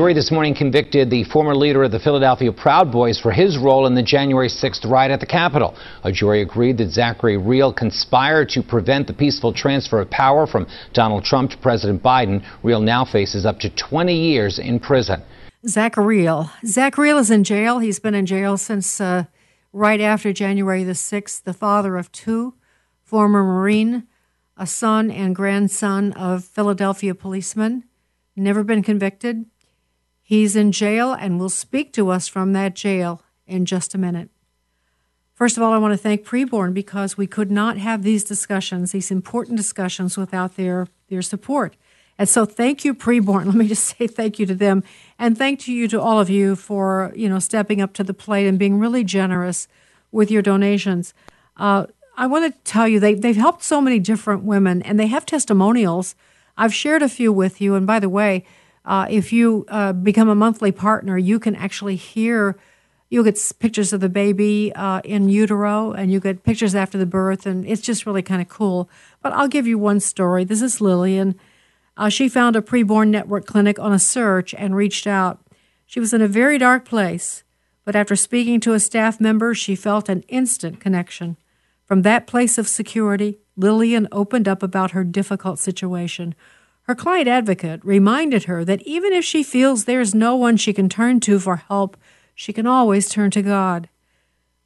Jury this morning convicted the former leader of the Philadelphia Proud Boys for his role in the January 6th riot at the Capitol. A jury agreed that Zachary Rehl conspired to prevent the peaceful transfer of power from Donald Trump to President Biden. Rehl now faces up to 20 years in prison. Zachary Rehl. Zachary Rehl is in jail. He's been in jail since right after January the 6th. The father of two, former Marine, a son and grandson of Philadelphia policemen, never been convicted. He's in jail and will speak to us from that jail in just a minute. First of all, I want to thank Preborn, because we could not have these discussions, these important discussions, without their support. And so thank you, Preborn. Let me just say thank you to them. And thank you to all of you for, stepping up to the plate and being really generous with your donations. I want to tell you, they've helped so many different women, and they have testimonials. I've shared a few with you. And by the way, if you become a monthly partner, you can actually hear, you'll get pictures of the baby in utero, and you get pictures after the birth, and it's just really kind of cool. But I'll give you one story. This is Lillian. She found a Preborn Network clinic on a search and reached out. She was in a very dark place, but after speaking to a staff member, she felt an instant connection. From that place of security, Lillian opened up about her difficult situation. Her client advocate reminded her that even if she feels there's no one she can turn to for help, she can always turn to God.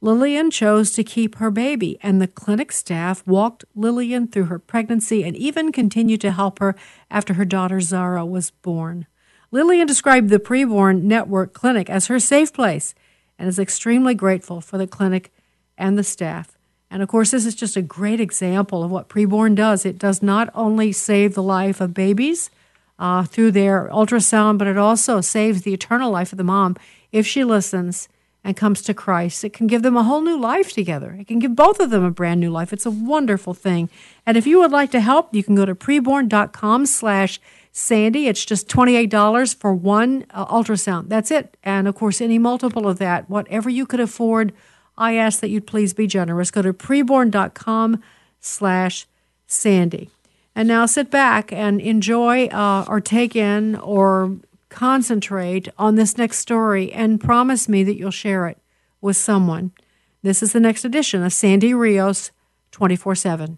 Lillian chose to keep her baby, and the clinic staff walked Lillian through her pregnancy and even continued to help her after her daughter Zara was born. Lillian described the Preborn Network clinic as her safe place and is extremely grateful for the clinic and the staff. And, of course, this is just a great example of what Preborn does. It does not only save the life of babies through their ultrasound, but it also saves the eternal life of the mom if she listens and comes to Christ. It can give them a whole new life together. It can give both of them a brand new life. It's a wonderful thing. And if you would like to help, you can go to preborn.com/Sandy. It's just $28 for one ultrasound. That's it. And, of course, any multiple of that, whatever you could afford, I ask that you'd please be generous. Go to preborn.com/Sandy. And now sit back and enjoy or take in or concentrate on this next story, and promise me that you'll share it with someone. This is the next edition of Sandy Rios 24/7.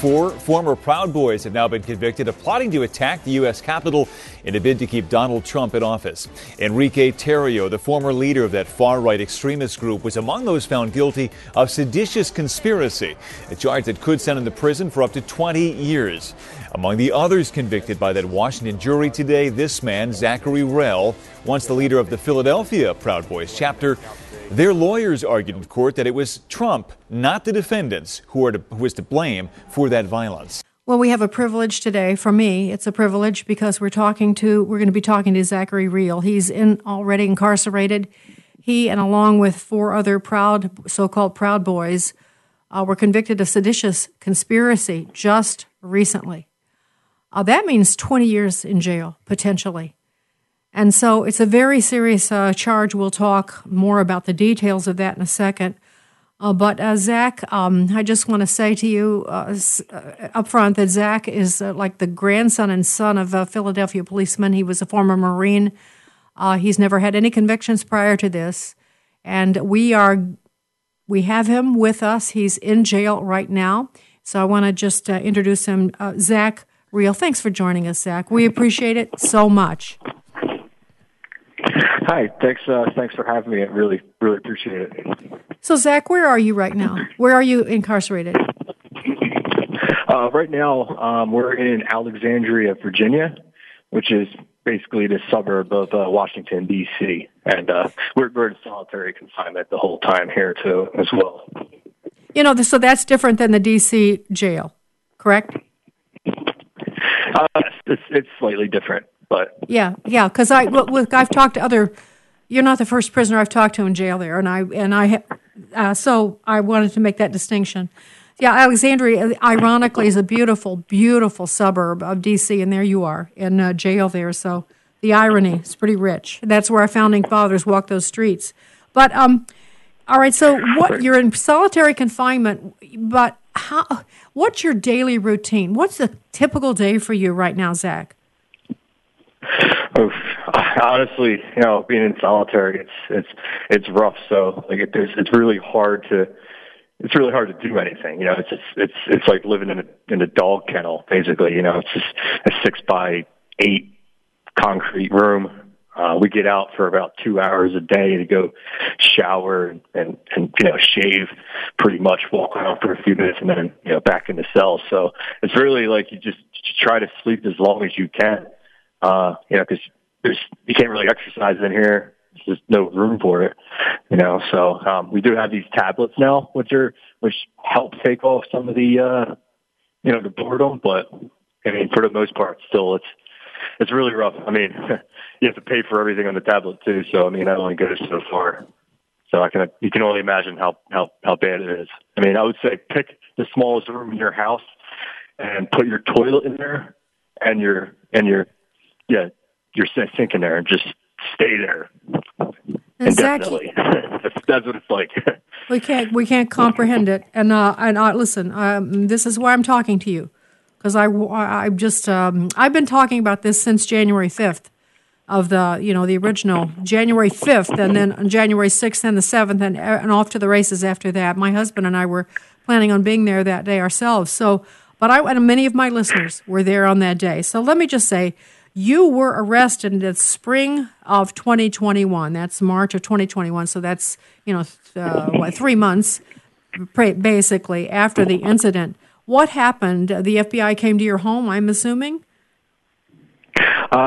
Four former Proud Boys have now been convicted of plotting to attack the U.S. Capitol in a bid to keep Donald Trump in office. Enrique Tarrio, the former leader of that far-right extremist group, was among those found guilty of seditious conspiracy, a charge that could send him to prison for up to 20 years. Among the others convicted by that Washington jury today, this man, Zachary Rehl, once the leader of the Philadelphia Proud Boys chapter. Their lawyers argued in court that it was Trump, not the defendants, who was to blame for that violence. Well, we have a privilege today. For me, it's a privilege because we're going to be talking to Zachary Rehl. He's already incarcerated. He, and along with four other so-called Proud Boys, were convicted of seditious conspiracy just recently. That means 20 years in jail, potentially. And so it's a very serious charge. We'll talk more about the details of that in a second. Zach, I just want to say to you up front that Zach is like the grandson and son of a Philadelphia policeman. He was a former Marine. He's never had any convictions prior to this. And we have him with us. He's in jail right now. So I want to just introduce him. Zach Rehl, thanks for joining us, Zach. We appreciate it so much. Hi, thanks for having me. I really, really appreciate it. So, Zach, where are you right now? Where are you incarcerated? Right now, we're in Alexandria, Virginia, which is basically the suburb of Washington, D.C., and we're in solitary confinement the whole time here, too, as well. You know, so that's different than the D.C. jail, correct? It's slightly different, but... Yeah, because I've talked to other... You're not the first prisoner I've talked to in jail there, so I wanted to make that distinction. Yeah, Alexandria, ironically, is a beautiful, beautiful suburb of D.C., and there you are in jail there. So the irony is pretty rich. That's where our founding fathers walked those streets. But, all right, so you're in solitary confinement, but what's your daily routine? What's a typical day for you right now, Zach? Oof. Honestly, you know, being in solitary, it's rough. So like, it's really hard to do anything. You know, it's like living in a dog kennel, basically. You know, it's just a 6x8 concrete room. We get out for about 2 hours a day to go shower and you know, shave, pretty much walk around for a few minutes, and then, you know, back in the cell. So it's really like you just try to sleep as long as you can, you know, because you can't really exercise in here. There's just no room for it, you know. So we do have these tablets now, which help take off some of the, you know, the boredom. But I mean, for the most part, still it's really rough. I mean, you have to pay for everything on the tablet too. So I mean, that only goes so far. So you can only imagine how bad it is. I mean, I would say pick the smallest room in your house and put your toilet in there and your sink in there and just stay there. Exactly. That's what it's like. We can't comprehend it. And listen, this is why I'm talking to you, because I've been talking about this since January 5th of the original January 5th, and then January 6th and the 7th, and off to the races after that. My husband and I were planning on being there that day ourselves. So, but and many of my listeners were there on that day. So let me just say, you were arrested in the spring of 2021. That's March of 2021. So that's, you know, 3 months, basically, after the incident. What happened? The FBI came to your home, I'm assuming?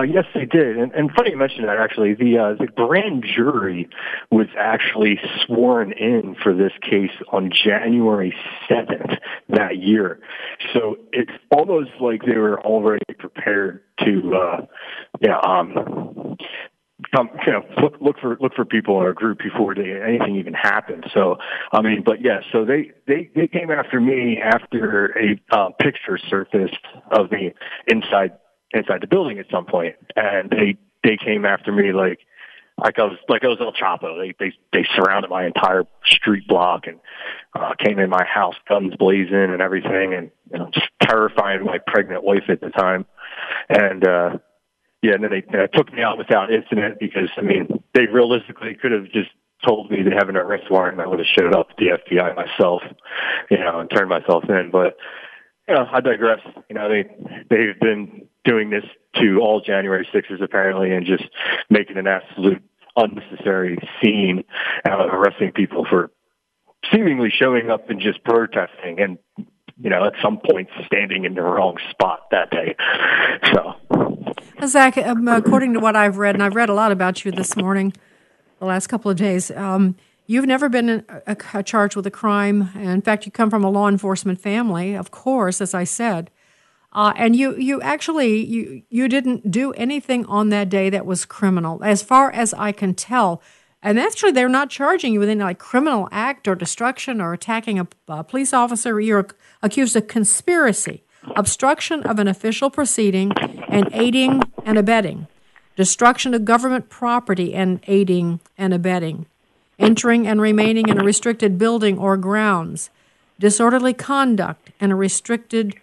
Yes, they did. And funny you mention that, actually. The grand jury was actually sworn in for this case on January 7th that year. So it's almost like they were already prepared to, look for people in our group before anything even happened. So, I mean, but yeah, so they came after me after a picture surfaced of me inside the building at some point, and they came after me like I was El Chapo. They surrounded my entire street block and came in my house, guns blazing and everything, and, you know, just terrifying my pregnant wife at the time. And then they took me out without incident, because I mean, they realistically could have just told me they have an arrest warrant and I would have showed up at the FBI myself, you know, and turned myself in. But, you know, I digress. You know, they've been doing this to all January 6ers, apparently, and just making an absolute unnecessary scene out of arresting people for seemingly showing up and just protesting and, you know, at some point standing in the wrong spot that day. So, Zach, according to what I've read, and I've read a lot about you this morning, the last couple of days, you've never been charged with a crime. In fact, you come from a law enforcement family, of course, as I said. And you actually didn't do anything on that day that was criminal, as far as I can tell. And actually, they're not charging you with any, like, criminal act or destruction or attacking a police officer. You're accused of conspiracy, obstruction of an official proceeding, and aiding and abetting, destruction of government property and aiding and abetting, entering and remaining in a restricted building or grounds, disorderly conduct in a restricted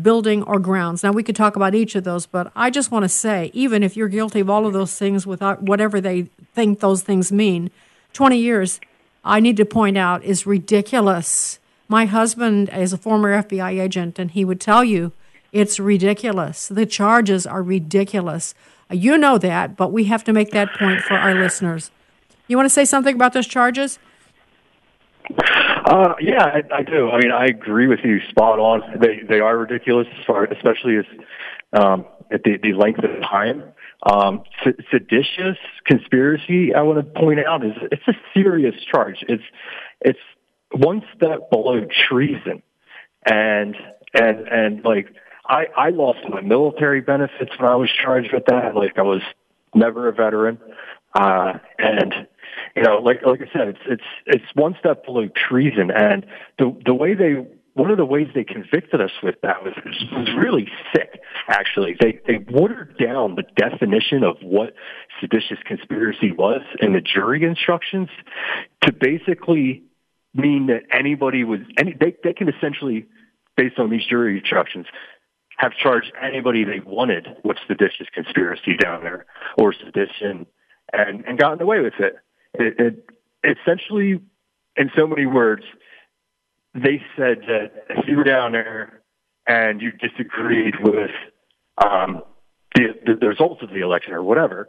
building or grounds. Now, we could talk about each of those, but I just want to say, even if you're guilty of all of those things, without whatever they think those things mean, 20 years, I need to point out, is ridiculous. My husband is a former FBI agent, and he would tell you it's ridiculous. The charges are ridiculous. You know that, but we have to make that point for our listeners. You want to say something about those charges? Yeah, I do. I mean, I agree with you spot on. They are ridiculous, as far, especially as at the length of time. Seditious conspiracy, I want to point out, is it's a serious charge. It's one step below treason. And like, I lost my military benefits when I was charged with that. Like, I was never a veteran. And you know, like I said, it's one step below treason. And the way one of the ways they convicted us with that was really sick. Actually, they watered down the definition of what seditious conspiracy was in the jury instructions to basically mean that anybody was they can essentially, based on these jury instructions, have charged anybody they wanted with seditious conspiracy down there or sedition, and gotten away with it. It essentially, in so many words, they said that if you were down there and you disagreed with the results of the election or whatever,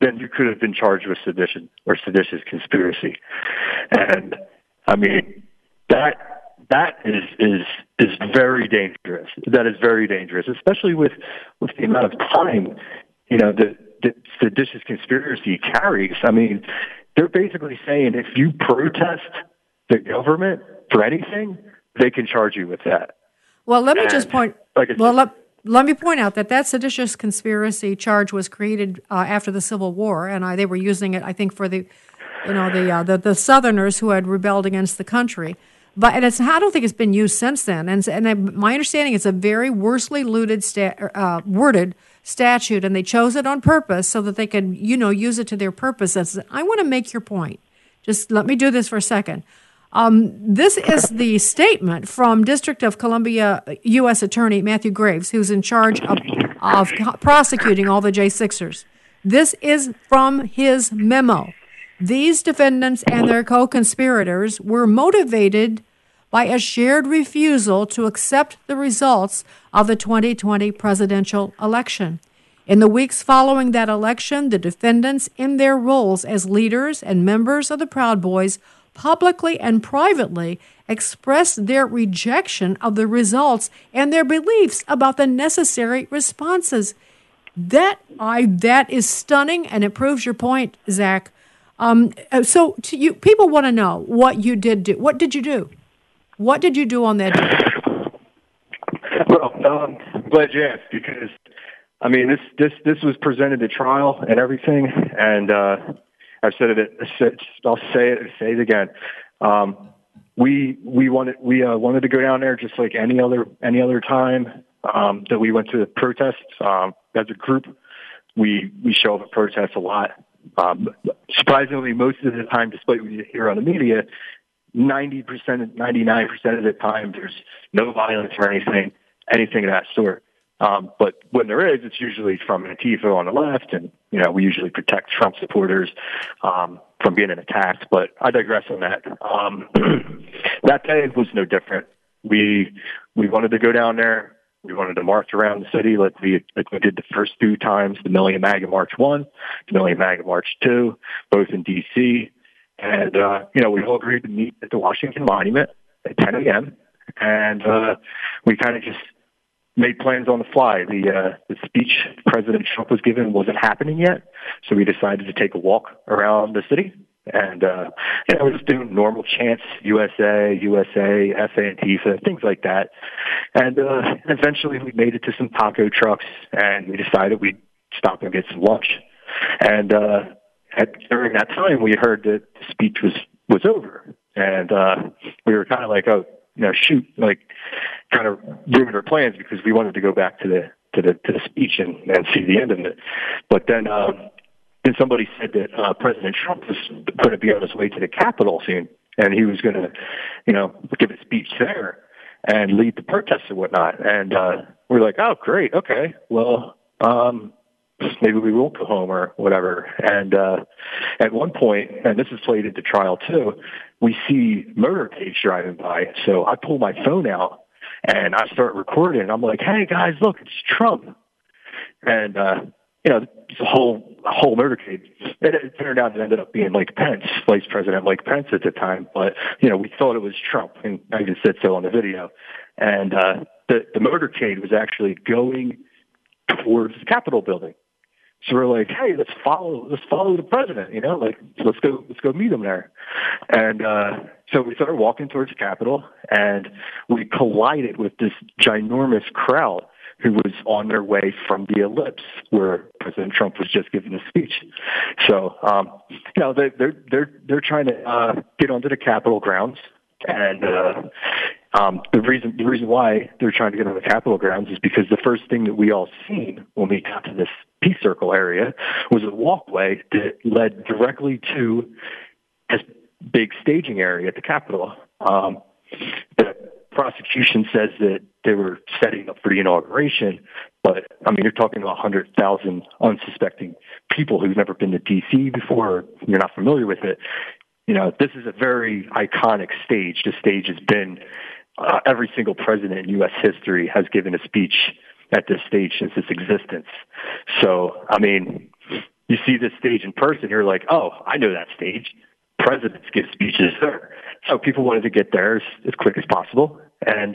then you could have been charged with sedition or seditious conspiracy. And I mean, that is very dangerous. That is very dangerous, especially with the amount of time, you know, that seditious conspiracy carries. I mean, they're basically saying if you protest the government for anything, they can charge you with that. Well, let me point out that seditious conspiracy charge was created after the Civil War, and they were using it, I think, for the Southerners who had rebelled against the country. But I don't think it's been used since then. And my understanding, it's a very worsely worded statute, and they chose it on purpose so that they could, you know, use it to their purpose. I want to make your point. Just let me do this for a second. This is the statement from District of Columbia U.S. Attorney Matthew Graves, who's in charge of prosecuting all the J6ers. This is from his memo. These defendants and their co-conspirators were motivated by a shared refusal to accept the results of the 2020 presidential election. In the weeks following that election, the defendants, in their roles as leaders and members of the Proud Boys, publicly and privately expressed their rejection of the results and their beliefs about the necessary responses. That is stunning, and it proves your point, Zach. So to you, people want to know what you did do. What did you do? What did you do on that day? Well, I'm glad you asked, because I mean, this was presented at trial and everything, and I've said it. I'll say it and say it again. We wanted to go down there just like any other time that we went to protests as a group. We show up at protests a lot. Surprisingly, most of the time, despite what you hear on the media, 90%, 99% of the time, there's no violence or anything of that sort. But when there is, it's usually from Antifa on the left, and you know, we usually protect Trump supporters from being attacked. But I digress on that. That day was no different. We wanted to go down there. We wanted to march around the city like we did the first two times, the Million MAGA March 1, the Million MAGA March 2, both in D.C. And, you know, we all agreed to meet at the Washington Monument at 10 a.m. And we kind of just made plans on the fly. The speech President Trump was giving wasn't happening yet, so we decided to take a walk around the city. And, you know, we're just doing normal chants, USA, USA, F Antifa, things like that. And, eventually we made it to some taco trucks, and we decided we'd stop and get some lunch. And, during that time, we heard that the speech was over, and, we were kind of like, oh, you know, shoot, like kind of ruined our plans, because we wanted to go back to the speech and see the end of it. But then, and somebody said that President Trump was going to be on his way to the Capitol soon, and he was going to, you know, give a speech there and lead the protests and whatnot. And we're like, oh, great, okay, well, maybe we won't go home or whatever. And at one point, and this is played at the trial too, we see motorcades driving by. So I pull my phone out, and I start recording. I'm like, hey, guys, look, it's Trump. And you know, the whole murder case. It turned out it ended up being Mike Pence, Vice President Mike Pence at the time. But, you know, we thought it was Trump, and I even said so on the video. And the motorcade was actually going towards the Capitol building. So we're like, hey, let's follow the president, you know, like, let's go meet him there. And, so we started walking towards the Capitol, and we collided with this ginormous crowd who was on their way from the ellipse where President Trump was just giving a speech. So, you know, they're trying to, get onto the Capitol grounds. And, the reason why they're trying to get on the Capitol grounds is because the first thing that we all seen when we got to this peace circle area was a walkway that led directly to this big staging area at the Capitol. The prosecution says that they were setting up for the inauguration, but I mean, you're talking about 100,000 unsuspecting people who've never been to DC before, or you're not familiar with it. You know, this is a very iconic stage. This stage has been, every single president in U.S. history has given a speech at this stage since its existence. So, I mean, you see this stage in person, you're like, oh, I know that stage. Presidents give speeches there. So people wanted to get there as quick as possible. And,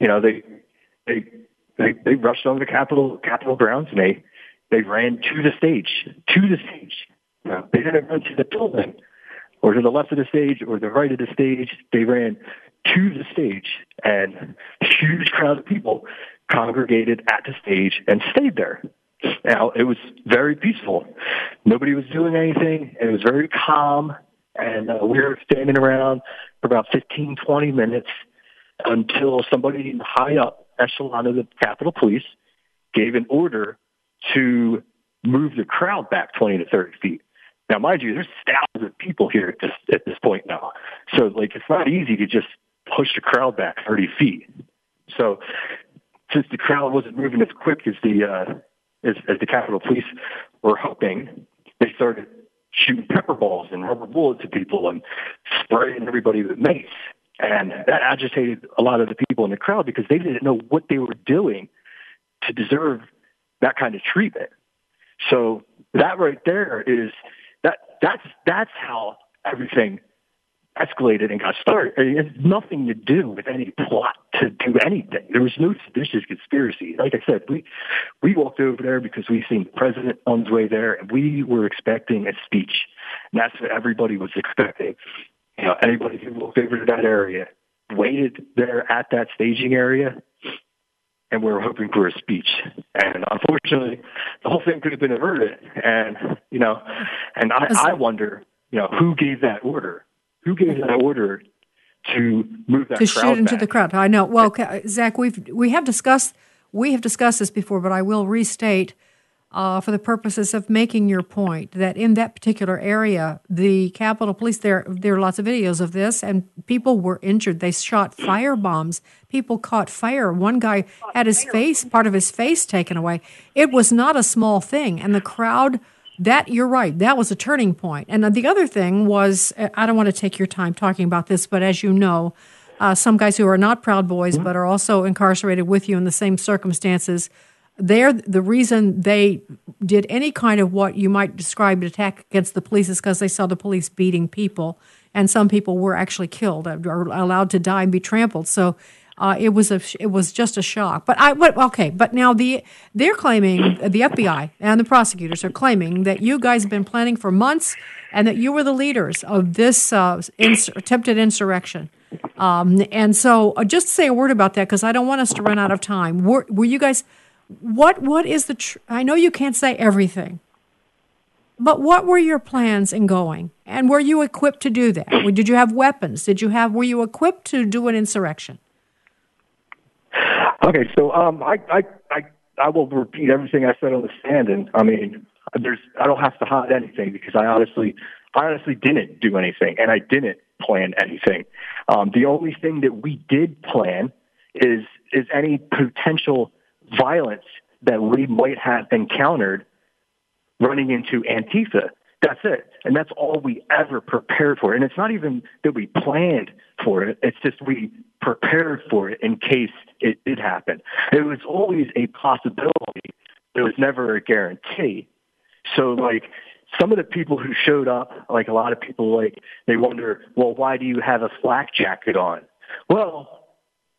you know, they rushed on the Capitol grounds, and they ran to the stage, You know, they didn't run to the building, or to the left of the stage, or the right of the stage. They ran to the stage, and a huge crowd of people congregated at the stage and stayed there. Now, it was very peaceful. Nobody was doing anything. It was very calm, and we were standing around for about 15, 20 minutes until somebody in the high up echelon of the Capitol Police gave an order to move the crowd back 20 to 30 feet. Now, mind you, there's thousands of people here at this point now. So, like, it's not easy to just push the crowd back 30 feet. So, since the crowd wasn't moving as quick as the Capitol Police were hoping, they started shooting pepper balls and rubber bullets at people and spraying everybody with mace. And that agitated a lot of the people in the crowd because they didn't know what they were doing to deserve that kind of treatment. So, that right there is... That's how everything escalated and got started. I mean, it had nothing to do with any plot to do anything. There was no seditious conspiracy. Like I said, we walked over there because we seen the president on his way there, and we were expecting a speech. And that's what everybody was expecting. You know, anybody who walked over to that area waited there at that staging area, and we were hoping for a speech. And unfortunately, the whole thing could have been averted. And, you know, and I wonder, you know, who gave that order? Who gave that order to move that crowd back? To shoot into the crowd. I know. Well, Zach, we have discussed this before, but I will restate for the purposes of making your point that in that particular area, the Capitol Police, there are lots of videos of this, and people were injured. They shot firebombs. People caught fire. One guy had part of his face taken away. It was not a small thing. And the crowd, you're right, that was a turning point. And the other thing was, I don't want to take your time talking about this, but as you know, some guys who are not Proud Boys but are also incarcerated with you in the same circumstances, the reason they did any kind of what you might describe an attack against the police is because they saw the police beating people, and some people were actually killed or allowed to die and be trampled. So it was just a shock. But now they're claiming, the FBI and the prosecutors are claiming that you guys have been planning for months and that you were the leaders of this attempted insurrection. And so just say a word about that, because I don't want us to run out of time. Were you guys... What is the? I know you can't say everything, but what were your plans in going? And were you equipped to do that? Did you have weapons? Were you equipped to do an insurrection? Okay, so I will repeat everything I said on the stand, and I mean, I don't have to hide anything because I honestly didn't do anything, and I didn't plan anything. The only thing that we did plan is any potential violence that we might have encountered running into Antifa. That's it. And that's all we ever prepared for. And it's not even that we planned for it. It's just we prepared for it in case it did happen. It was always a possibility There was never a guarantee. So, like, some of the people who showed up, like a lot of people, like, they wonder, well, why do you have a flak jacket on? Well,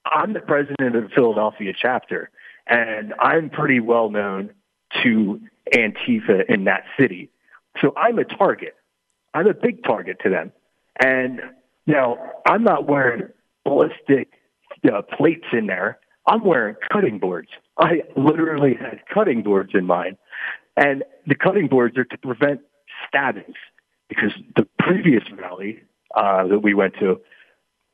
I'm the president of the Philadelphia chapter, and I'm pretty well known to Antifa in that city. So I'm a target. I'm a big target to them. And now I'm not wearing ballistic plates in there. I'm wearing cutting boards. I literally had cutting boards in mine. And the cutting boards are to prevent stabbings, because the previous rally that we went to,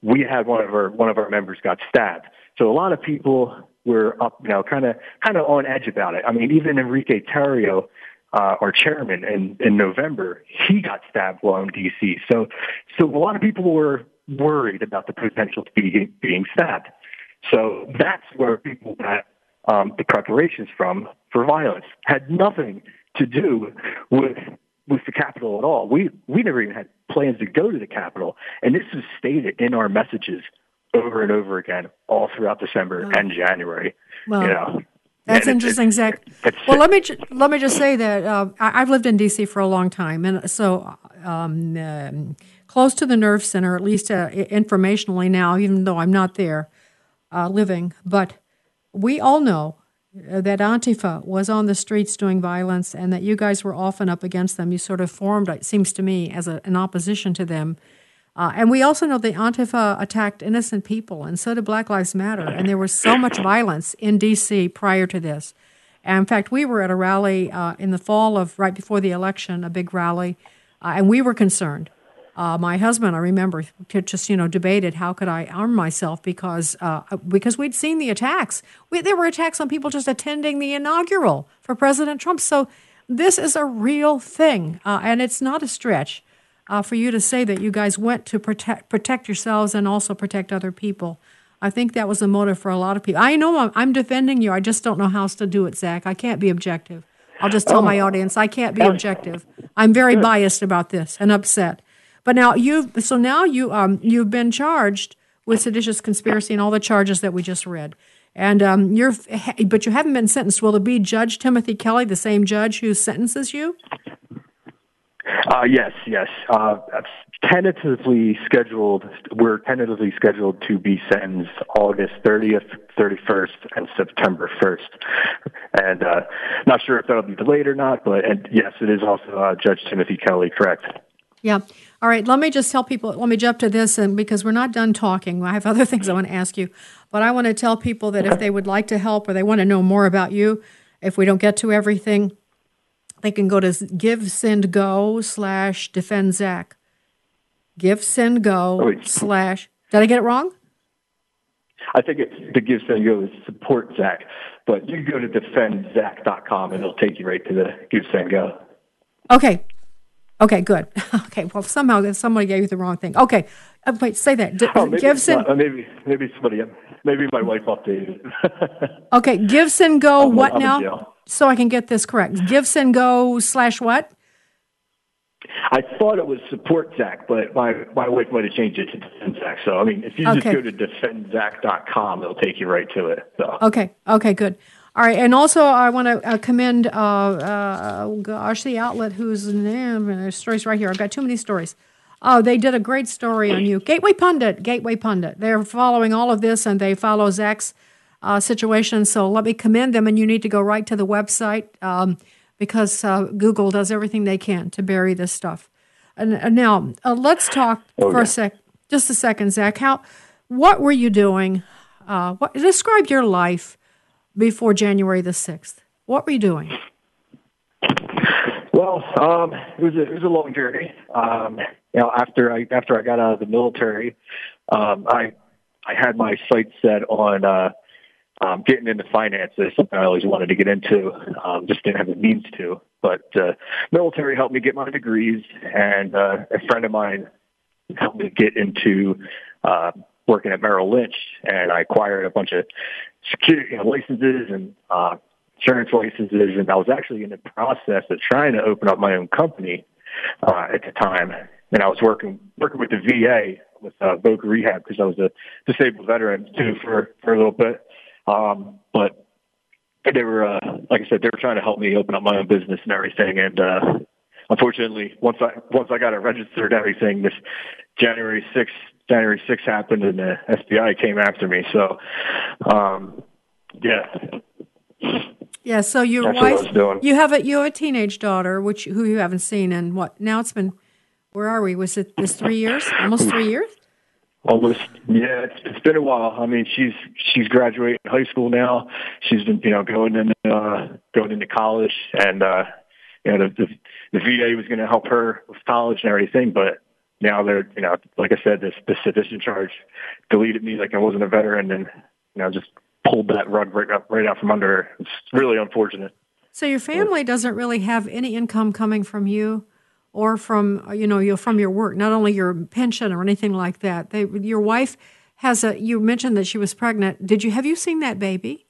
we had one of our members got stabbed. So a lot of people were up, kind of on edge about it. I mean, even Enrique Tarrio, our chairman, in November, he got stabbed while in D.C. So a lot of people were worried about the potential to being stabbed. So that's where people got the preparations from for violence. Had nothing to do with the Capitol at all. We never even had plans to go to the Capitol, and this was stated in our messages over and over again all throughout December and January. Well, that's interesting, Zach. Well, let me just say that I've lived in D.C. for a long time, and so close to the nerve center, at least informationally now, even though I'm not there living, but we all know that Antifa was on the streets doing violence, and that you guys were often up against them. You sort of formed, it seems to me, as an opposition to them. And we also know that Antifa attacked innocent people, and so did Black Lives Matter. And there was so much violence in D.C. prior to this. And in fact, we were at a rally in the fall of right before the election, a big rally, and we were concerned. My husband, I remember, just debated how could I arm myself because we'd seen the attacks. There were attacks on people just attending the inaugural for President Trump. So this is a real thing, and it's not a stretch for you to say that you guys went to protect yourselves and also protect other people. I think that was the motive for a lot of people. I know I'm defending you. I just don't know how else to do it, Zach. I can't be objective. I'll just tell my audience I can't be objective. I'm very biased about this and upset. But now you've been charged with seditious conspiracy and all the charges that we just read, and but you haven't been sentenced. Will it be Judge Timothy Kelly, the same judge who sentences you? Yes. We're tentatively scheduled to be sentenced August 30th, 31st, and September 1st. And not sure if that'll be delayed or not. But yes, it is also Judge Timothy Kelly, correct? Yeah. All right. Let me just tell people, let me jump to this, and because we're not done talking. I have other things I want to ask you. But I want to tell people that if they would like to help or they want to know more about you, if we don't get to everything, they can go to GiveSendGo.com/DefendZach. GiveSendGo.com/ Did I get it wrong? I think the GiveSendGo is support Zach, but you can go to DefendZach.com and it'll take you right to the GiveSendGo. Okay, good. Okay, well, somehow somebody gave you the wrong thing. Okay, wait, say that. Maybe my wife updated it. Okay, GiveSendGo, what now? So I can get this correct. GiveSendGo/what? I thought it was support Zach, but my wife might have changed it to defend Zach. So, I mean, if you just go to defendzach.com, it'll take you right to it. So. Okay, good. All right, and also I want to commend, the outlet whose name, there's stories right here. I've got too many stories. Oh, they did a great story on you. Gateway Pundit. They're following all of this, and they follow Zach's situation, so let me commend them, and you need to go right to the website because Google does everything they can to bury this stuff. And now, let's talk just a second, Zach. What were you doing? Describe your life before January the 6th. What were you doing? Well, it was a long journey. After I got out of the military, I had my sights set on getting into finance. That's something I always wanted to get into. Just didn't have the means to. But military helped me get my degrees, and a friend of mine helped me get into working at Merrill Lynch, and I acquired a bunch of security licenses and insurance licenses, and I was actually in the process of trying to open up my own company at the time, and I was working with the VA with Vocational Rehab because I was a disabled veteran too for a little bit, but they were, like I said, they were trying to help me open up my own business and everything. And unfortunately, once I got it registered and everything, this January 6th happened, and the FBI came after me. So, yeah. So your wife, you have a teenage daughter, who you haven't seen, and now it's been. Where are we? Was it this 3 years? Almost 3 years. Almost, yeah. It's been a while. I mean, she's graduating high school now. She's been, going into college, and the VA was going to help her with college and everything, but now they're, like I said, this sedition charge deleted me like I wasn't a veteran, and just pulled that rug right out from under her. It's really unfortunate. So your family doesn't really have any income coming from you? Or from from your work, not only your pension or anything like that. Your wife has a. You mentioned that she was pregnant. have you seen that baby?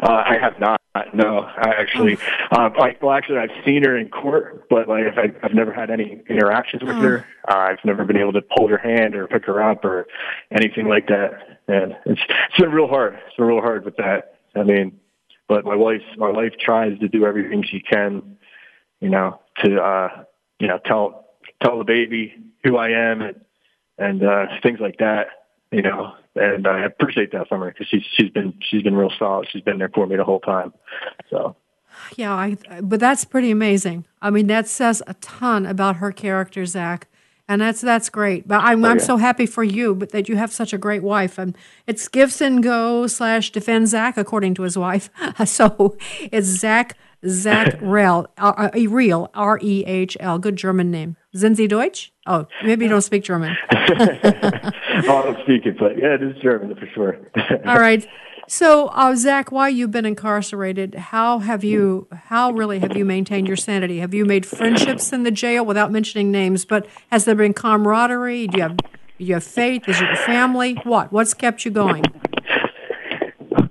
I have not. No, I actually. Actually, I've seen her in court, but I've never had any interactions with her. I've never been able to hold her hand or pick her up or anything like that. And it's been real hard. It's been real hard with that. I mean, but my wife tries to do everything she can. To tell the baby who I am and things like that, and I appreciate that from her because she's been real solid. She's been there for me the whole time. So yeah, but that's pretty amazing. I mean, that says a ton about her character, Zach, and that's great. But I'm so happy for you, but that you have such a great wife. And it's GiveSendGo/DefendZach according to his wife. So it's Zach Rehl, R-E-H-L, good German name. Sind Sie Deutsch? Oh, maybe you don't speak German. I don't speak it, but yeah, it is German for sure. All right. So, Zach, while you've been incarcerated, how really have you maintained your sanity? Have you made friendships in the jail without mentioning names? But has there been camaraderie? Do you have faith? Is it your family? What's kept you going?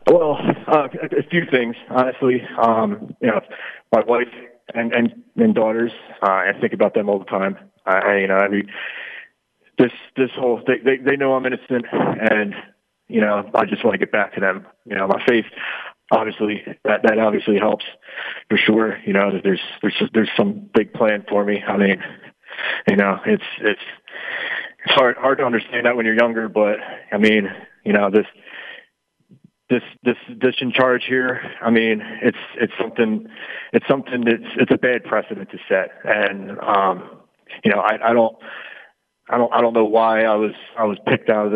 Well, a few things, honestly. My wife and daughters. I think about them all the time. This whole thing, they know I'm innocent, and I just want to get back to them. My faith, obviously, that obviously helps for sure. There's some big plan for me. I mean, it's hard to understand that when you're younger, but I mean, This sedition charge here, I mean, it's something that's a bad precedent to set, and I don't know why I was picked out of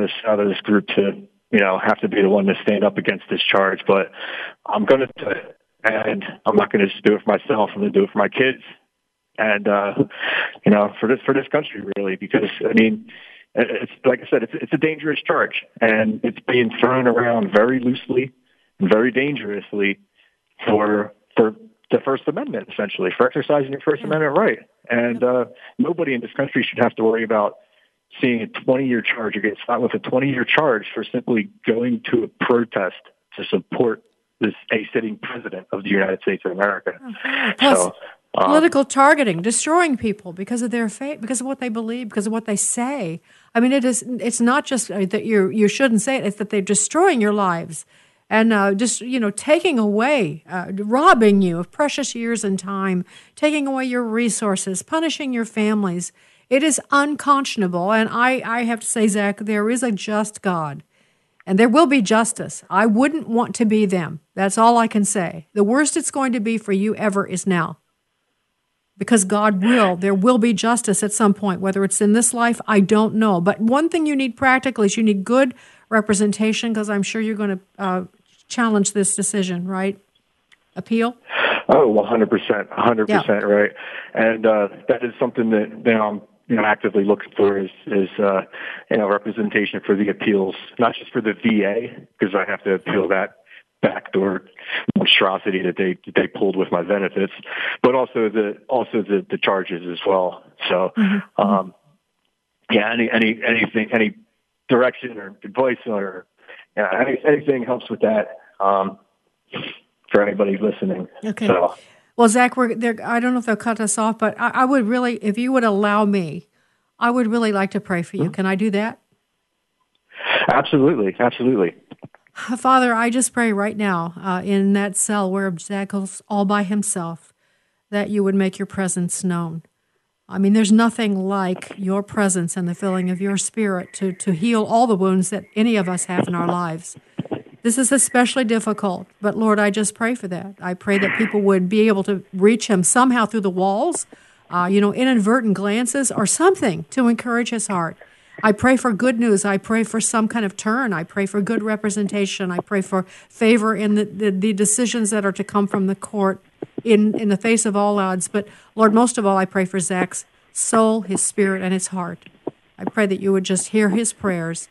this group to have to be the one to stand up against this charge, but I'm going to do it, and I'm not going to just do it for myself. I'm going to do it for my kids, and for this country really, because I mean. It's like I said, it's a dangerous charge, and it's being thrown around very loosely and very dangerously for the First Amendment, essentially, for exercising your First Amendment right. And nobody in this country should have to worry about seeing a 20-year charge or getting stopped with a 20-year charge for simply going to a protest to support a sitting president of the United States of America. Okay. So, political targeting, destroying people because of their faith, because of what they believe, because of what they say. I mean, it's not just that you shouldn't say it; it's that they're destroying your lives and taking away, robbing you of precious years and time, taking away your resources, punishing your families. It is unconscionable, and I have to say, Zach, there is a just God, and there will be justice. I wouldn't want to be them. That's all I can say. The worst it's going to be for you ever is now. Because there will be justice at some point, whether it's in this life, I don't know. But one thing you need practically is you need good representation, because I'm sure you're going to challenge this decision, right? Appeal? Oh, 100%, 100% right. And that is something that I'm actively looking for is representation for the appeals, not just for the VA, because I have to appeal that backdoor monstrosity that they pulled with my benefits, but also the charges as well. So, any direction or advice or anything helps with that for anybody listening. Okay. So. Well, Zach, I don't know if they'll cut us off, but I would really, if you would allow me, I would really like to pray for you. Mm-hmm. Can I do that? Absolutely. Father, I just pray right now in that cell where Jekyll's all by himself that you would make your presence known. I mean, there's nothing like your presence and the filling of your spirit to heal all the wounds that any of us have in our lives. This is especially difficult, but Lord, I just pray for that. I pray that people would be able to reach him somehow through the walls, inadvertent glances or something to encourage his heart. I pray for good news. I pray for some kind of turn. I pray for good representation. I pray for favor in the decisions that are to come from the court in the face of all odds. But, Lord, most of all, I pray for Zach's soul, his spirit, and his heart. I pray that you would just hear his prayers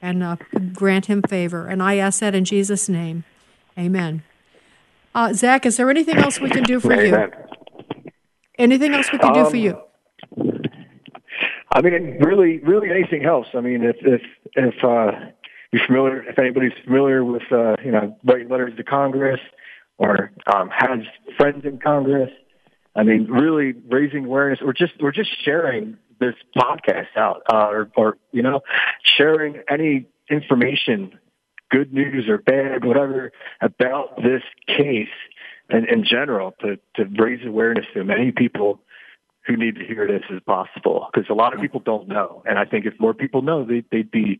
and grant him favor. And I ask that in Jesus' name. Amen. Zach, is there anything else we can do for you? Anything else we can do for you? I mean, really anything else. I mean, if you're familiar, if anybody's familiar with, writing letters to Congress or has friends in Congress, I mean, really raising awareness or just sharing this podcast out or sharing any information, good news or bad, whatever, about this case in general to raise awareness to many people who need to hear this as possible, because a lot of people don't know. And I think if more people know, they'd be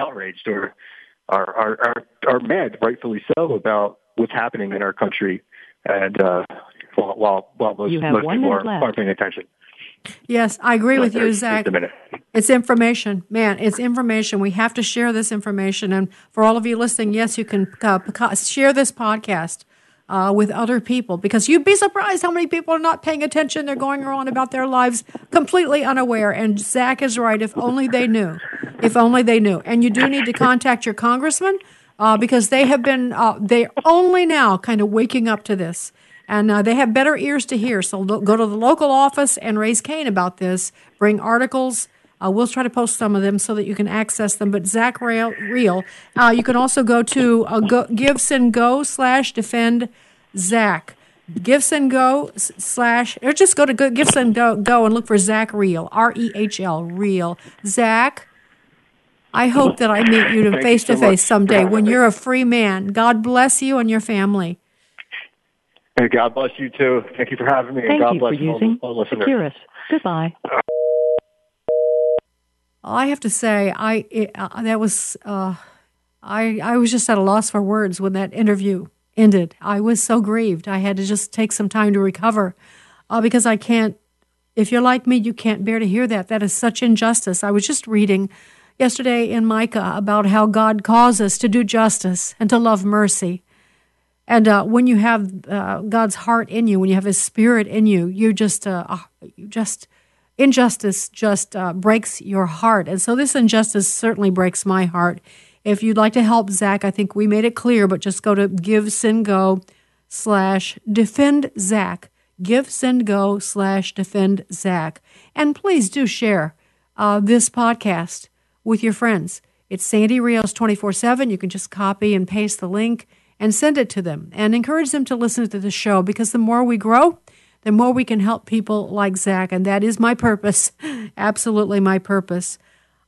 outraged or are mad, rightfully so, about what's happening in our country. And while most people are paying attention. Yes, I agree with you, Zach. It's information. Man, it's information. We have to share this information. And for all of you listening, yes, you can share this podcast with other people, because you'd be surprised how many people are not paying attention. They're going on about their lives completely unaware. And Zach is right. If only they knew. If only they knew. And you do need to contact your congressman because they have been, they're only now kind of waking up to this. And they have better ears to hear. So go to the local office and raise Cain about this. Bring articles. We'll try to post some of them so that you can access them. But Zach Rehl, you can also go to GiveSendGo/defendZach. Or just go to GiveSendGo and look for Zach Rehl, R-E-H-L, Rehl. Zach, I hope that I meet you face-to-face someday when you're a free man. God bless you and your family. And God bless you, too. Thank you for having me. And God bless all listeners. Secure us. Goodbye. I have to say, I was just at a loss for words when that interview ended. I was so grieved. I had to just take some time to recover because I can't, if you're like me, you can't bear to hear that. That is such injustice. I was just reading yesterday in Micah about how God calls us to do justice and to love mercy. And when you have God's heart in you, when you have his spirit in you, injustice just breaks your heart. And so this injustice certainly breaks my heart. If you'd like to help Zach, I think we made it clear, but just go to GiveSendGo/defendZach. GiveSendGo/defendZach. And please do share this podcast with your friends. It's Sandy Rehl's 24/7. You can just copy and paste the link and send it to them and encourage them to listen to the show, because the more we grow, the more we can help people like Zach. And that is my purpose, absolutely my purpose.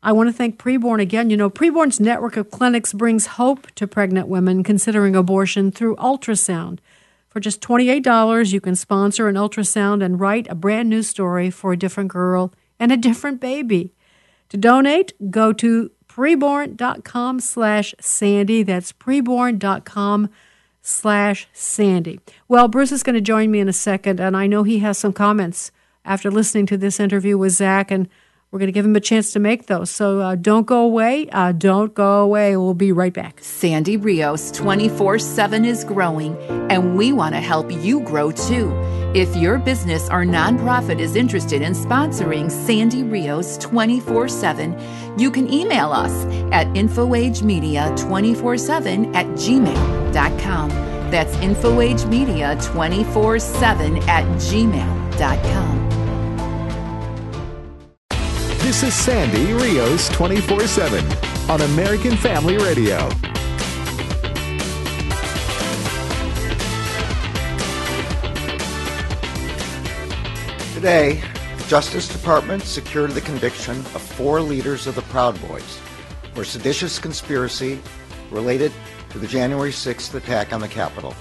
I want to thank Preborn again. You know, Preborn's network of clinics brings hope to pregnant women considering abortion through ultrasound. For just $28, you can sponsor an ultrasound and write a brand new story for a different girl and a different baby. To donate, go to Preborn.com/Sandy. That's Preborn.com/Sandy. Well, Bruce is going to join me in a second, and I know he has some comments after listening to this interview with Zach, and we're going to give him a chance to make those. So don't go away. Don't go away. We'll be right back. Sandy Rios 24/7 is growing, and we want to help you grow too. If your business or nonprofit is interested in sponsoring Sandy Rios 24/7, you can email us at infoagemedia247@gmail.com. That's infoagemedia247@gmail.com. This is Sandy Rios 24/7 on American Family Radio. Today, the Justice Department secured the conviction of 4 leaders of the Proud Boys for seditious conspiracy related to the January 6th attack on the Capitol.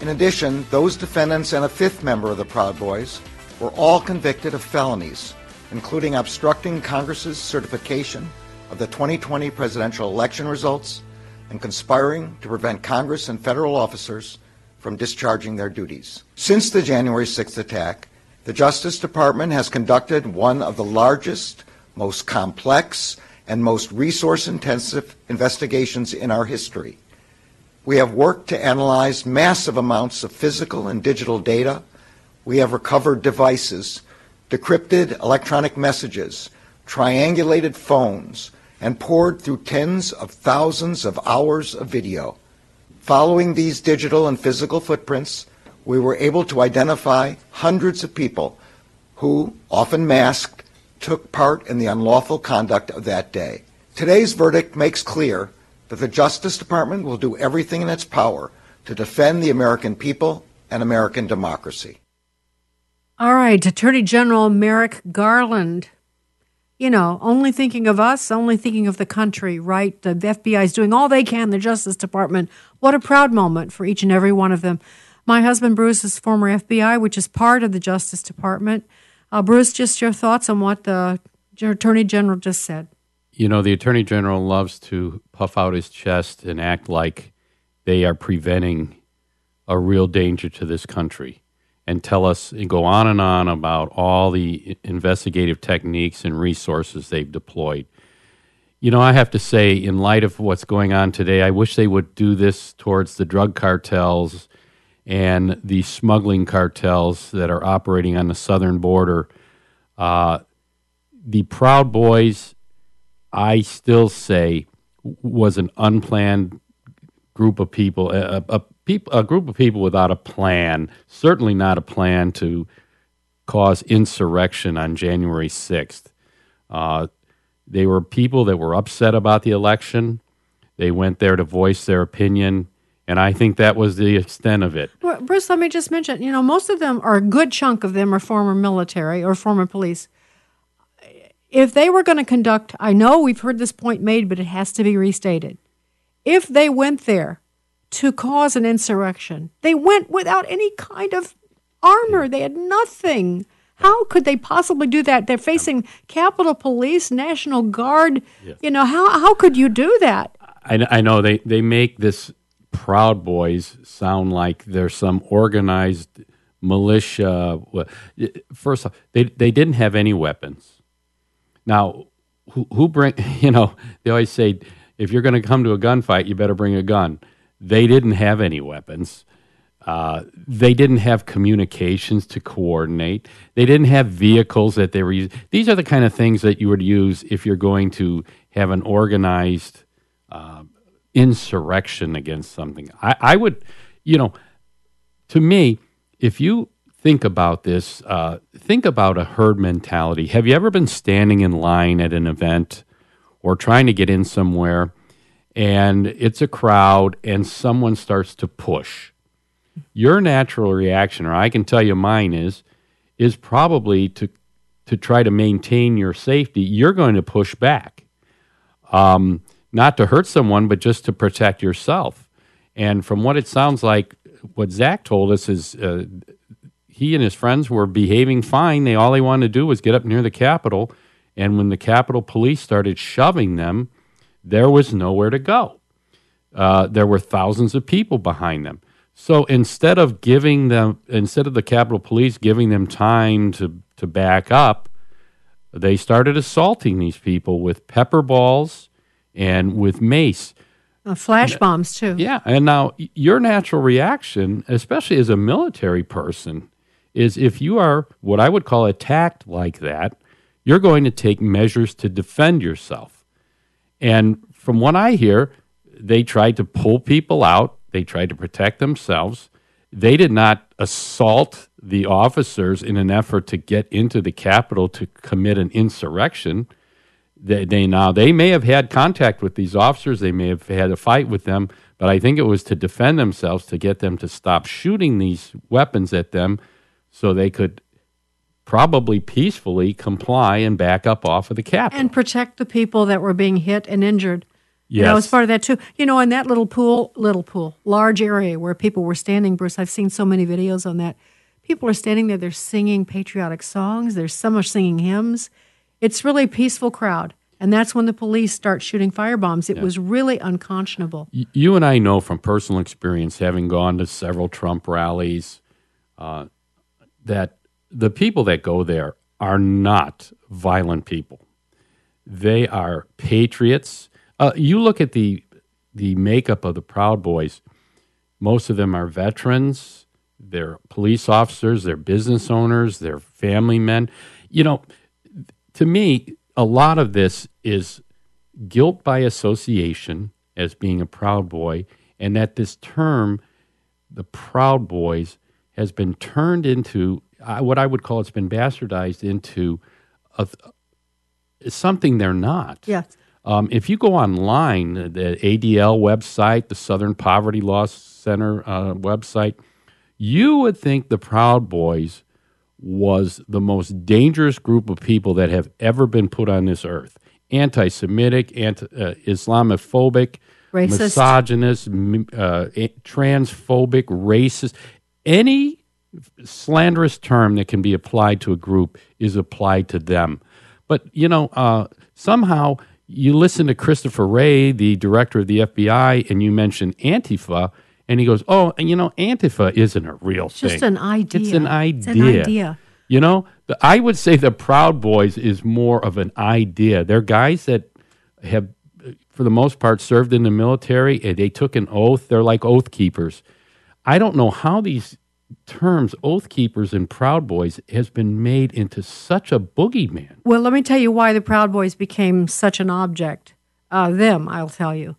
In addition, those defendants and a fifth member of the Proud Boys were all convicted of felonies, including obstructing Congress's certification of the 2020 presidential election results and conspiring to prevent Congress and federal officers from discharging their duties. Since the January 6th attack, the Justice Department has conducted one of the largest, most complex, and most resource-intensive investigations in our history. We have worked to analyze massive amounts of physical and digital data. We have recovered devices, decrypted electronic messages, triangulated phones, and poured through tens of thousands of hours of video. Following these digital and physical footprints, we were able to identify hundreds of people who, often masked, took part in the unlawful conduct of that day. Today's verdict makes clear that the Justice Department will do everything in its power to defend the American people and American democracy. All right, Attorney General Merrick Garland. You know, only thinking of us, only thinking of the country, right? The FBI is doing all they can, the Justice Department. What a proud moment for each and every one of them. My husband, Bruce, is former FBI, which is part of the Justice Department. Bruce, just your thoughts on what the Attorney General just said. You know, the Attorney General loves to puff out his chest and act like they are preventing a real danger to this country, and tell us and go on and on about all the investigative techniques and resources they've deployed. You know, I have to say, in light of what's going on today, I wish they would do this towards the drug cartels and the smuggling cartels that are operating on the southern border. The Proud Boys, I still say, was an unplanned group of people, a group of people without a plan, certainly not a plan to cause insurrection on January 6th. They were people that were upset about the election. They went there to voice their opinion, and I think that was the extent of it. Well, Bruce, let me just mention, you know, most of them, or a good chunk of them, are former military or former police. If they were going to conduct, I know we've heard this point made, but it has to be restated. If they went there to cause an insurrection, they went without any kind of armor. They had nothing. How could they possibly do that? They're facing Capitol Police, National Guard. Yeah. You know, how could you do that? I know they make this Proud Boys sound like they're some organized militia. First off, they didn't have any weapons. Now, who bring, you know, they always say, if you're going to come to a gunfight, you better bring a gun. They didn't have any weapons. They didn't have communications to coordinate. They didn't have vehicles that they were using. These are the kind of things that you would use if you're going to have an organized insurrection against something. I would, you know, to me, if you think about this, think about a herd mentality. Have you ever been standing in line at an event or trying to get in somewhere, and it's a crowd, and someone starts to push? Your natural reaction, or I can tell you mine is probably to try to maintain your safety. You're going to push back, not to hurt someone, but just to protect yourself. And from what it sounds like, what Zach told us is he and his friends were behaving fine. All they wanted to do was get up near the Capitol, and when the Capitol Police started shoving them, there was nowhere to go. There were thousands of people behind them. So instead of the Capitol Police giving them time to back up, they started assaulting these people with pepper balls and with mace. Flash bombs, too. Yeah, and now your natural reaction, especially as a military person, is if you are what I would call attacked like that, you're going to take measures to defend yourself. And from what I hear, they tried to pull people out. They tried to protect themselves. They did not assault the officers in an effort to get into the Capitol to commit an insurrection. They may have had contact with these officers. They may have had a fight with them, but I think it was to defend themselves, to get them to stop shooting these weapons at them so they could probably peacefully comply and back up off of the Capitol. And protect the people that were being hit and injured. Yes. You know, as part of that, too. You know, in that little pool, large area where people were standing, Bruce, I've seen so many videos on that. People are standing there. They're singing patriotic songs. There's so much singing hymns. It's really a peaceful crowd. And that's when the police start shooting firebombs. It was really unconscionable. You and I know from personal experience, having gone to several Trump rallies, that the people that go there are not violent people. They are patriots. You look at the makeup of the Proud Boys. Most of them are veterans. They're police officers. They're business owners. They're family men. You know, to me, a lot of this is guilt by association as being a Proud Boy, and that this term, the Proud Boys, has been turned into what I would call it's been bastardized into something they're not. Yes. If you go online, the ADL website, the Southern Poverty Law Center website, you would think the Proud Boys was the most dangerous group of people that have ever been put on this earth. Anti-Semitic, Islamophobic, racist, misogynist, transphobic, racist. Any slanderous term that can be applied to a group is applied to them. But, you know, somehow you listen to Christopher Wray, the director of the FBI, and you mention Antifa, and he goes, oh, and you know, Antifa isn't a real thing. It's just an idea. It's an idea. You know, I would say the Proud Boys is more of an idea. They're guys that have, for the most part, served in the military, and they took an oath. They're like Oath Keepers. I don't know how these terms, Oath Keepers and Proud Boys, has been made into such a boogeyman. Well, let me tell you why the Proud Boys became such an object. I'll tell you.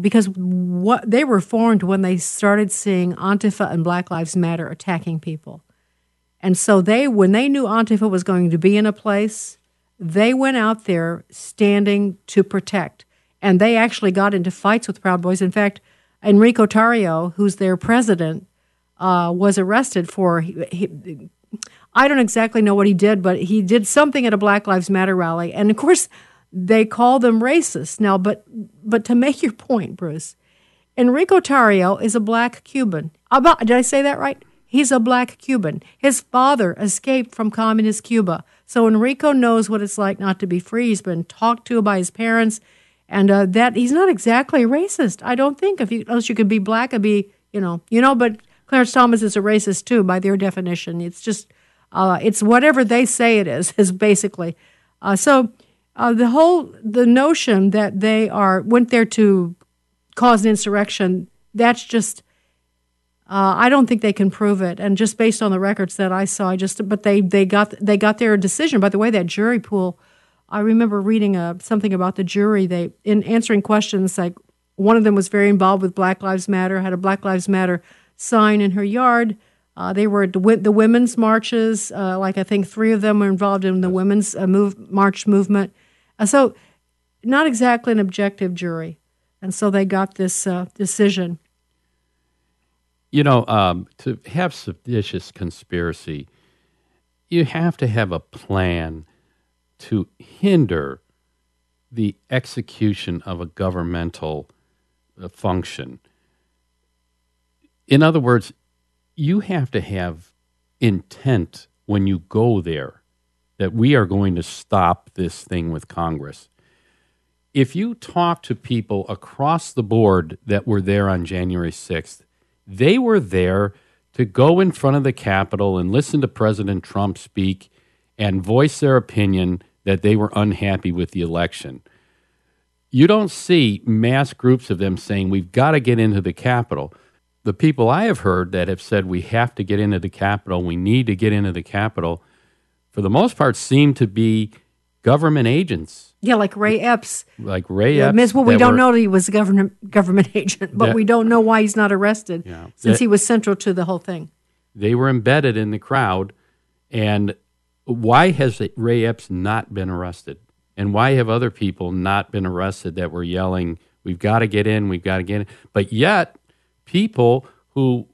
Because what they were formed when they started seeing Antifa and Black Lives Matter attacking people. And so when they knew Antifa was going to be in a place, they went out there standing to protect. And they actually got into fights with Proud Boys. In fact, Enrique Tarrio, who's their president, was arrested for, I don't exactly know what he did, but he did something at a Black Lives Matter rally. And of course, they call them racist. Now, but to make your point, Bruce, Enrique Tarrio is a black Cuban. Did I say that right? He's a black Cuban. His father escaped from communist Cuba. So Enrico knows what it's like not to be free. He's been talked to by his parents. And that he's not exactly racist, I don't think. Unless you could be black and be, but Clarence Thomas is a racist too, by their definition. It's just, it's whatever they say it is basically. The notion that they went there to cause an insurrection, that's just, I don't think they can prove it. And just based on the records that I saw, but they got their decision. By the way, that jury pool, I remember reading something about the jury. They, in answering questions, like one of them was very involved with Black Lives Matter, had a Black Lives Matter sign in her yard. They were at the women's marches. I think three of them were involved in the women's march movement. So not exactly an objective jury. And so they got this decision. You know, to have seditious conspiracy, you have to have a plan to hinder the execution of a governmental function. In other words, you have to have intent when you go there that we are going to stop this thing with Congress. If you talk to people across the board that were there on January 6th, they were there to go in front of the Capitol and listen to President Trump speak and voice their opinion that they were unhappy with the election. You don't see mass groups of them saying, we've got to get into the Capitol. The people I have heard that have said we have to get into the Capitol, we need to get into the Capitol, for the most part seem to be government agents. Yeah, like Ray Epps. Well, we don't know that he was a government agent, but we don't know why he's not arrested since he was central to the whole thing. They were embedded in the crowd, and why has Ray Epps not been arrested? And why have other people not been arrested that were yelling, we've got to get in, we've got to get in? But yet, people who,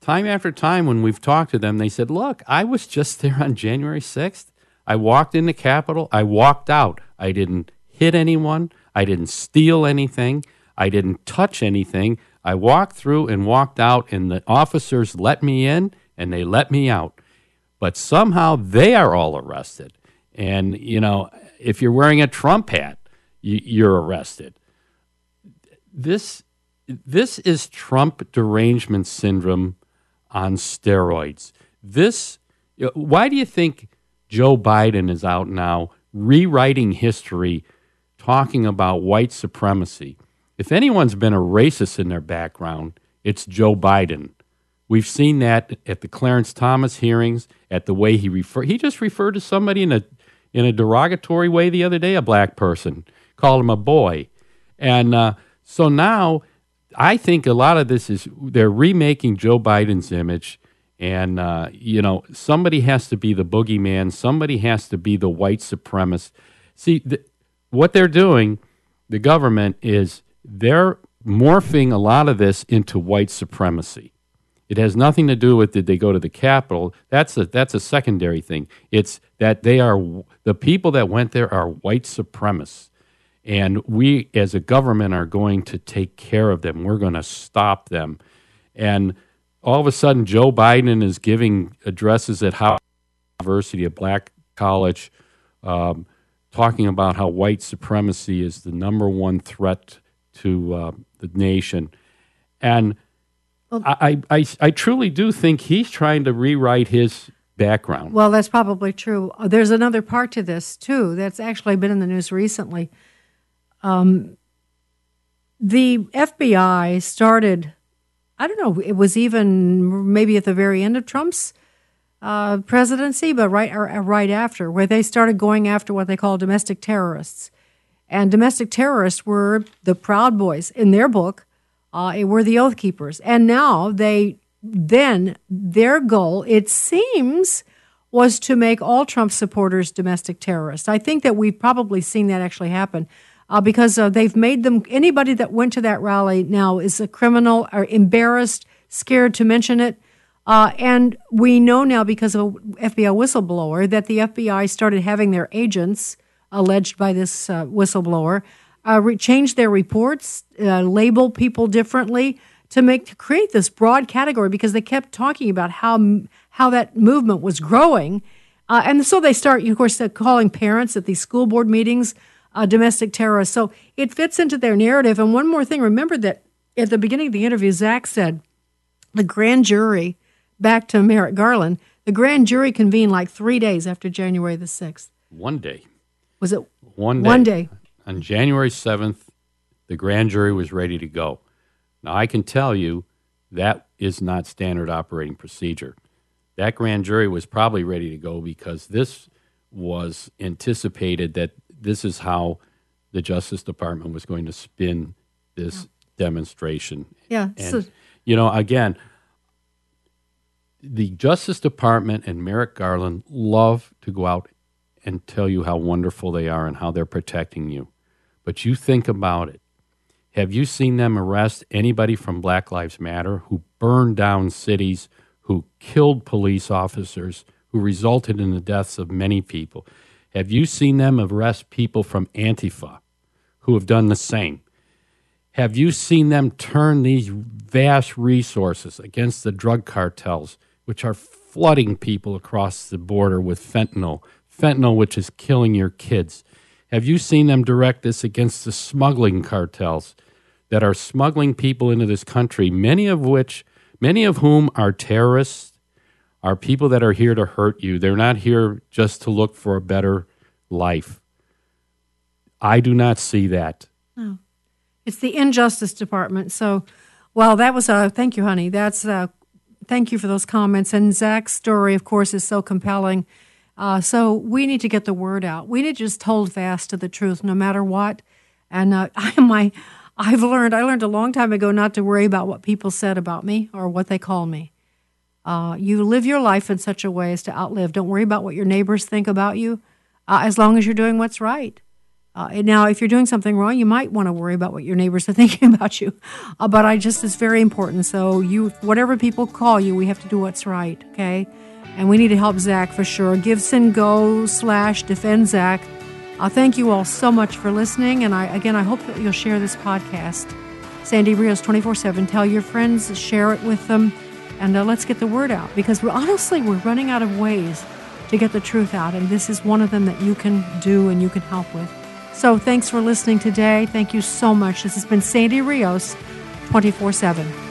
time after time when we've talked to them, they said, look, I was just there on January 6th. I walked in the Capitol. I walked out. I didn't hit anyone. I didn't steal anything. I didn't touch anything. I walked through and walked out, and the officers let me in, and they let me out. But somehow they are all arrested. And, you know, if you're wearing a Trump hat, you're arrested. This is Trump derangement syndrome on steroids. Why do you think Joe Biden is out now rewriting history, talking about white supremacy? If anyone's been a racist in their background, it's Joe Biden. We've seen that at the Clarence Thomas hearings, at the way he just referred to somebody in a derogatory way the other day, a black person, called him a boy. And so now I think a lot of this is they're remaking Joe Biden's image, and somebody has to be the boogeyman, somebody has to be the white supremacist. See, what they're doing, the government, is they're morphing a lot of this into white supremacy. It has nothing to do with did they go to the Capitol. That's a secondary thing. It's that they are the people that went there are white supremacists, and we as a government are going to take care of them. We're going to stop them. And all of a sudden, Joe Biden is giving addresses at Howard University, a black college, talking about how white supremacy is the number one threat to the nation, and. I truly do think he's trying to rewrite his background. Well, that's probably true. There's another part to this, too, that's actually been in the news recently. The FBI started, I don't know, it was even maybe at the very end of Trump's presidency, but right after, where they started going after what they call domestic terrorists. And domestic terrorists were the Proud Boys in their book. Were the Oath Keepers. And now their goal, it seems, was to make all Trump supporters domestic terrorists. I think that we've probably seen that actually happen because they've made them, anybody that went to that rally now is a criminal or embarrassed, scared to mention it. And we know now because of an FBI whistleblower that the FBI started having their agents, alleged by this whistleblower, change their reports, label people differently to create this broad category because they kept talking about how that movement was growing. And so they start, of course, calling parents at these school board meetings domestic terrorists. So it fits into their narrative. And one more thing, remember that at the beginning of the interview, Zach said the grand jury, back to Merrick Garland, the grand jury convened like 3 days after January the 6th. One day. Was it? One day. One day. On January 7th, the grand jury was ready to go. Now, I can tell you that is not standard operating procedure. That grand jury was probably ready to go because this was anticipated that this is how the Justice Department was going to spin this demonstration. Yeah. And, again, the Justice Department and Merrick Garland love to go out and tell you how wonderful they are and how they're protecting you. But you think about it. Have you seen them arrest anybody from Black Lives Matter who burned down cities, who killed police officers, who resulted in the deaths of many people? Have you seen them arrest people from Antifa who have done the same? Have you seen them turn these vast resources against the drug cartels, which are flooding people across the border with fentanyl, which is killing your kids? Have you seen them direct this against the smuggling cartels that are smuggling people into this country, many of whom are terrorists, are people that are here to hurt you? They're not here just to look for a better life. I do not see that. No. It's the Injustice Department. So, well, that was thank you, honey. That's thank you for those comments. And Zach's story, of course, is so compelling. So we need to get the word out. We need to just hold fast to the truth no matter what. And I learned a long time ago not to worry about what people said about me or what they call me. You live your life in such a way as to outlive. Don't worry about what your neighbors think about you as long as you're doing what's right. Now, if you're doing something wrong, you might want to worry about what your neighbors are thinking about you. But it's very important. So whatever people call you, we have to do what's right, okay? And we need to help Zach for sure. GiveSendGo / Defend Zach Thank you all so much for listening, and I hope that you'll share this podcast. Sandy Rios 24/7. Tell your friends, share it with them, and let's get the word out, because we're running out of ways to get the truth out, and this is one of them that you can do and you can help with. So thanks for listening today. Thank you so much. This has been Sandy Rios 24/7.